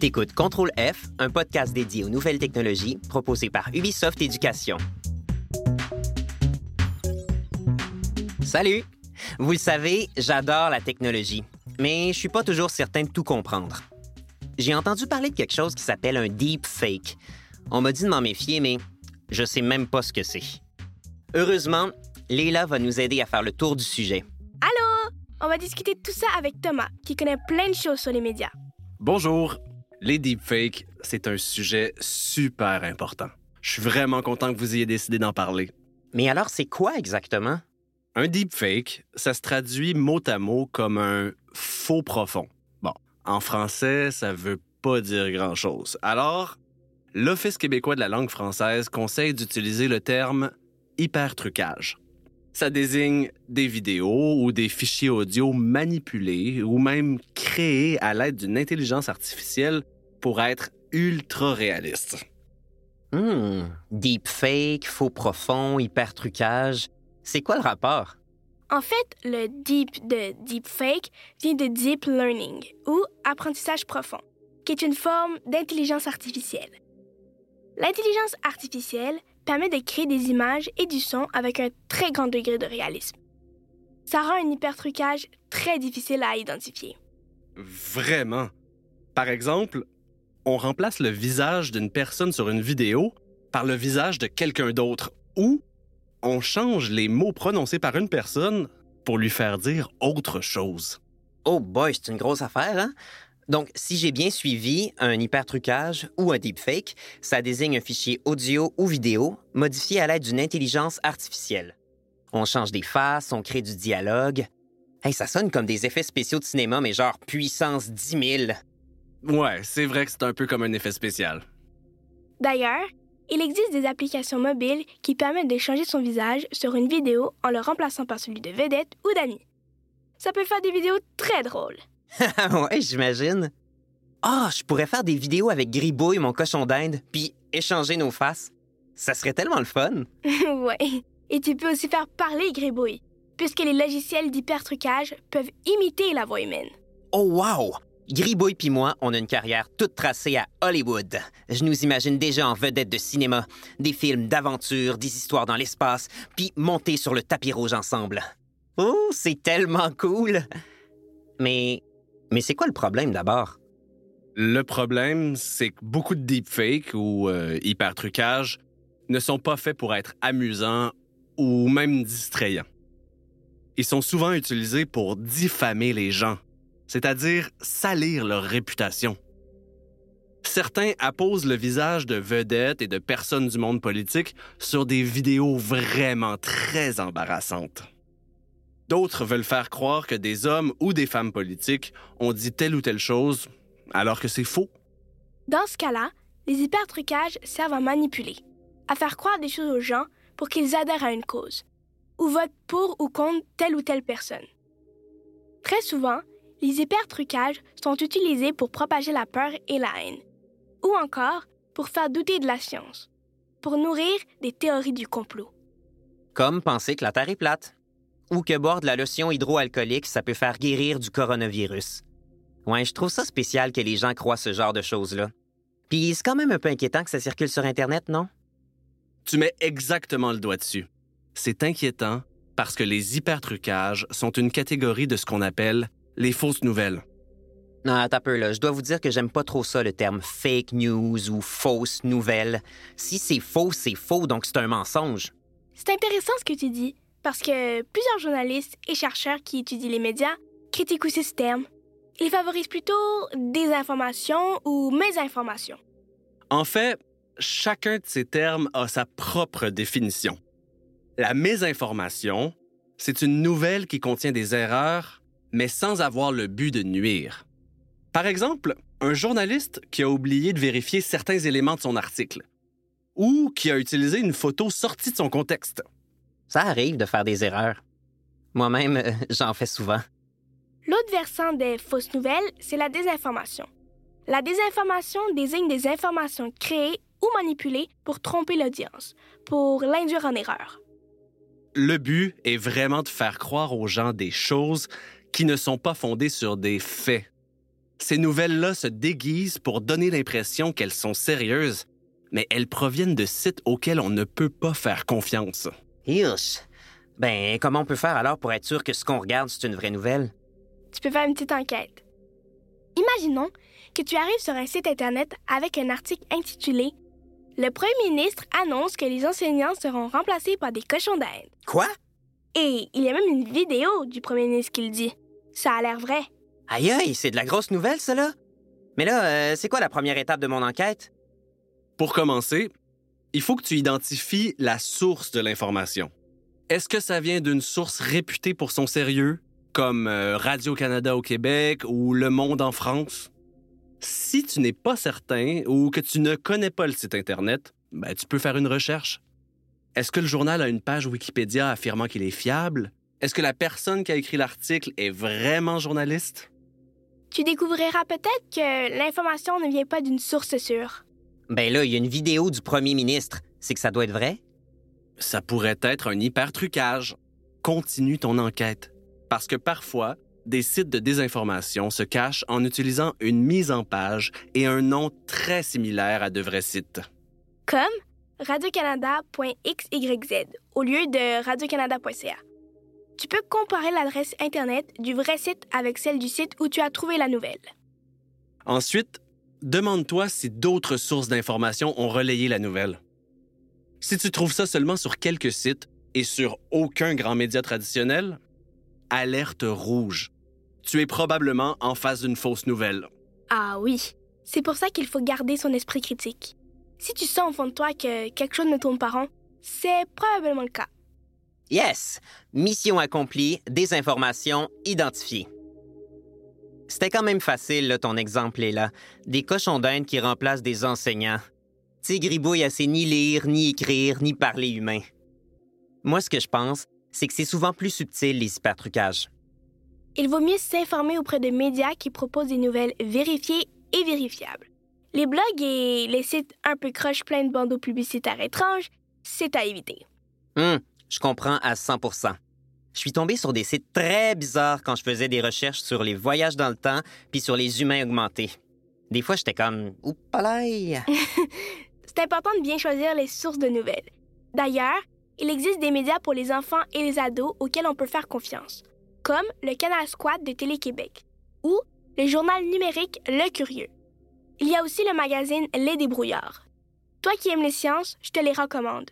T'écoutes Contrôle F, un podcast dédié aux nouvelles technologies proposé par Ubisoft Éducation. Salut! Vous le savez, j'adore la technologie, mais je suis pas toujours certain de tout comprendre. J'ai entendu parler de quelque chose qui s'appelle un deepfake. On m'a dit de m'en méfier, mais je sais même pas ce que c'est. Heureusement, Léla va nous aider à faire le tour du sujet. Allô! On va discuter de tout ça avec Thomas, qui connaît plein de choses sur les médias. Bonjour! Les deepfakes, c'est un sujet super important. Je suis vraiment content que vous ayez décidé d'en parler. Mais alors, c'est quoi exactement? Un deepfake, ça se traduit mot à mot comme un faux profond. Bon, en français, ça veut pas dire grand-chose. Alors, l'Office québécois de la langue française conseille d'utiliser le terme « hypertrucage ». Ça désigne des vidéos ou des fichiers audio manipulés ou même créés à l'aide d'une intelligence artificielle pour être ultra-réaliste. Deepfake, faux profond, hypertrucage, c'est quoi le rapport? En fait, le deep de deepfake vient de deep learning ou apprentissage profond, qui est une forme d'intelligence artificielle. L'intelligence artificielle permet de créer des images et du son avec un très grand degré de réalisme. Ça rend un hypertrucage très difficile à identifier. Vraiment! Par exemple, on remplace le visage d'une personne sur une vidéo par le visage de quelqu'un d'autre ou on change les mots prononcés par une personne pour lui faire dire autre chose. Oh boy, c'est une grosse affaire, hein? Donc, si j'ai bien suivi, un hypertrucage ou un deepfake, ça désigne un fichier audio ou vidéo modifié à l'aide d'une intelligence artificielle. On change des faces, on crée du dialogue. Hey, ça sonne comme des effets spéciaux de cinéma, mais genre puissance 10 000. Ouais, c'est vrai que c'est un peu comme un effet spécial. D'ailleurs, il existe des applications mobiles qui permettent de changer son visage sur une vidéo en le remplaçant par celui de vedette ou d'amis. Ça peut faire des vidéos très drôles. Ouais, j'imagine. Je pourrais faire des vidéos avec Gribouille, mon cochon d'Inde, puis échanger nos faces. Ça serait tellement le fun. Ouais. Et tu peux aussi faire parler Gribouille, puisque les logiciels d'hypertrucage peuvent imiter la voix humaine. Oh wow! Gribouille puis moi, on a une carrière toute tracée à Hollywood. Je nous imagine déjà en vedette de cinéma, des films d'aventure, des histoires dans l'espace, puis monter sur le tapis rouge ensemble. Oh, c'est tellement cool! Mais c'est quoi le problème d'abord? Le problème, c'est que beaucoup de deepfakes ou hypertrucages ne sont pas faits pour être amusants ou même distrayants. Ils sont souvent utilisés pour diffamer les gens, c'est-à-dire salir leur réputation. Certains apposent le visage de vedettes et de personnes du monde politique sur des vidéos vraiment très embarrassantes. D'autres veulent faire croire que des hommes ou des femmes politiques ont dit telle ou telle chose, alors que c'est faux. Dans ce cas-là, les hypertrucages servent à manipuler, à faire croire des choses aux gens pour qu'ils adhèrent à une cause, ou votent pour ou contre telle ou telle personne. Très souvent, les hypertrucages sont utilisés pour propager la peur et la haine, ou encore pour faire douter de la science, pour nourrir des théories du complot. Comme penser que la Terre est plate. Ou que boire de la lotion hydroalcoolique, ça peut faire guérir du coronavirus. Ouais, je trouve ça spécial que les gens croient ce genre de choses-là. Puis c'est quand même un peu inquiétant que ça circule sur Internet, non? Tu mets exactement le doigt dessus. C'est inquiétant parce que les hypertrucages sont une catégorie de ce qu'on appelle les fausses nouvelles. Non, attends un peu, là. Je dois vous dire que j'aime pas trop ça, le terme « fake news » ou « fausse nouvelle ». Si c'est faux, c'est faux, donc c'est un mensonge. C'est intéressant ce que tu dis. Parce que plusieurs journalistes et chercheurs qui étudient les médias critiquent aussi ce terme. Ils favorisent plutôt des informations ou mésinformations. En fait, chacun de ces termes a sa propre définition. La mésinformation, c'est une nouvelle qui contient des erreurs, mais sans avoir le but de nuire. Par exemple, un journaliste qui a oublié de vérifier certains éléments de son article ou qui a utilisé une photo sortie de son contexte. Ça arrive de faire des erreurs. Moi-même, j'en fais souvent. L'autre versant des fausses nouvelles, c'est la désinformation. La désinformation désigne des informations créées ou manipulées pour tromper l'audience, pour l'induire en erreur. Le but est vraiment de faire croire aux gens des choses qui ne sont pas fondées sur des faits. Ces nouvelles-là se déguisent pour donner l'impression qu'elles sont sérieuses, mais elles proviennent de sites auxquels on ne peut pas faire confiance. Yush! Ben, comment on peut faire alors pour être sûr que ce qu'on regarde, c'est une vraie nouvelle? Tu peux faire une petite enquête. Imaginons que tu arrives sur un site Internet avec un article intitulé « Le premier ministre annonce que les enseignants seront remplacés par des cochons d'Inde. » Quoi? Et il y a même une vidéo du premier ministre qui le dit. Ça a l'air vrai. Aïe aïe, c'est de la grosse nouvelle, ça, là! Mais là, c'est quoi la première étape de mon enquête? Pour commencer, il faut que tu identifies la source de l'information. Est-ce que ça vient d'une source réputée pour son sérieux, comme Radio-Canada au Québec ou Le Monde en France? Si tu n'es pas certain ou que tu ne connais pas le site Internet, ben, tu peux faire une recherche. Est-ce que le journal a une page Wikipédia affirmant qu'il est fiable? Est-ce que la personne qui a écrit l'article est vraiment journaliste? Tu découvriras peut-être que l'information ne vient pas d'une source sûre. Ben là, il y a une vidéo du premier ministre. C'est que ça doit être vrai? Ça pourrait être un hyper-trucage. Continue ton enquête. Parce que parfois, des sites de désinformation se cachent en utilisant une mise en page et un nom très similaire à de vrais sites. Comme Radio-Canada.xyz au lieu de Radio-Canada.ca. Tu peux comparer l'adresse Internet du vrai site avec celle du site où tu as trouvé la nouvelle. Ensuite, demande-toi si d'autres sources d'informations ont relayé la nouvelle. Si tu trouves ça seulement sur quelques sites et sur aucun grand média traditionnel, alerte rouge. Tu es probablement en face d'une fausse nouvelle. Ah oui, c'est pour ça qu'il faut garder son esprit critique. Si tu sens au fond de toi que quelque chose ne tourne pas rond, c'est probablement le cas. Yes! Mission accomplie, désinformation identifiée. C'était quand même facile, là, ton exemple est là. Des cochons d'Inde qui remplacent des enseignants. T'sais, Gribouille, elle sait ni lire, ni écrire, ni parler humain. Moi, ce que je pense, c'est que c'est souvent plus subtil, les hypertrucages. Il vaut mieux s'informer auprès de médias qui proposent des nouvelles vérifiées et vérifiables. Les blogs et les sites un peu croches pleins de bandeaux publicitaires étranges, c'est à éviter. Je comprends à 100%. Je suis tombé sur des sites très bizarres quand je faisais des recherches sur les voyages dans le temps puis sur les humains augmentés. Des fois, j'étais comme « Oupalaï! » C'est important de bien choisir les sources de nouvelles. D'ailleurs, il existe des médias pour les enfants et les ados auxquels on peut faire confiance, comme le Canal Squad de Télé-Québec ou le journal numérique Le Curieux. Il y a aussi le magazine Les Débrouillards. Toi qui aimes les sciences, je te les recommande.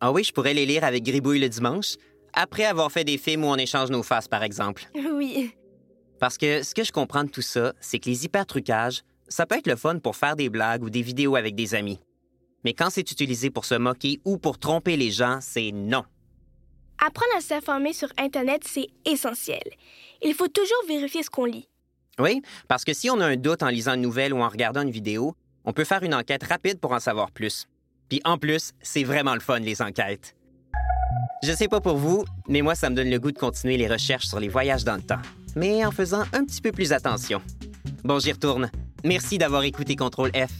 Ah oui, je pourrais les lire avec Gribouille le dimanche, après avoir fait des films où on échange nos faces, par exemple. Oui. Parce que ce que je comprends de tout ça, c'est que les hypertrucages, ça peut être le fun pour faire des blagues ou des vidéos avec des amis. Mais quand c'est utilisé pour se moquer ou pour tromper les gens, c'est non. Apprendre à s'informer sur Internet, c'est essentiel. Il faut toujours vérifier ce qu'on lit. Oui, parce que si on a un doute en lisant une nouvelle ou en regardant une vidéo, on peut faire une enquête rapide pour en savoir plus. Puis en plus, c'est vraiment le fun, les enquêtes. Je sais pas pour vous, mais moi, ça me donne le goût de continuer les recherches sur les voyages dans le temps, mais en faisant un petit peu plus attention. Bon, j'y retourne. Merci d'avoir écouté Contrôle F.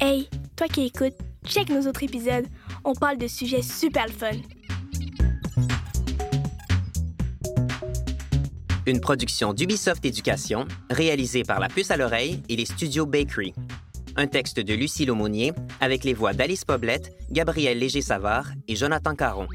Hey, toi qui écoutes, check nos autres épisodes. On parle de sujets super le fun. Une production d'Ubisoft Éducation, réalisée par la puce à l'oreille et les studios Bakery. Un texte de Lucie Lomounier, avec les voix d'Alice Poblette, Gabriel Léger Savard et Jonathan Caron.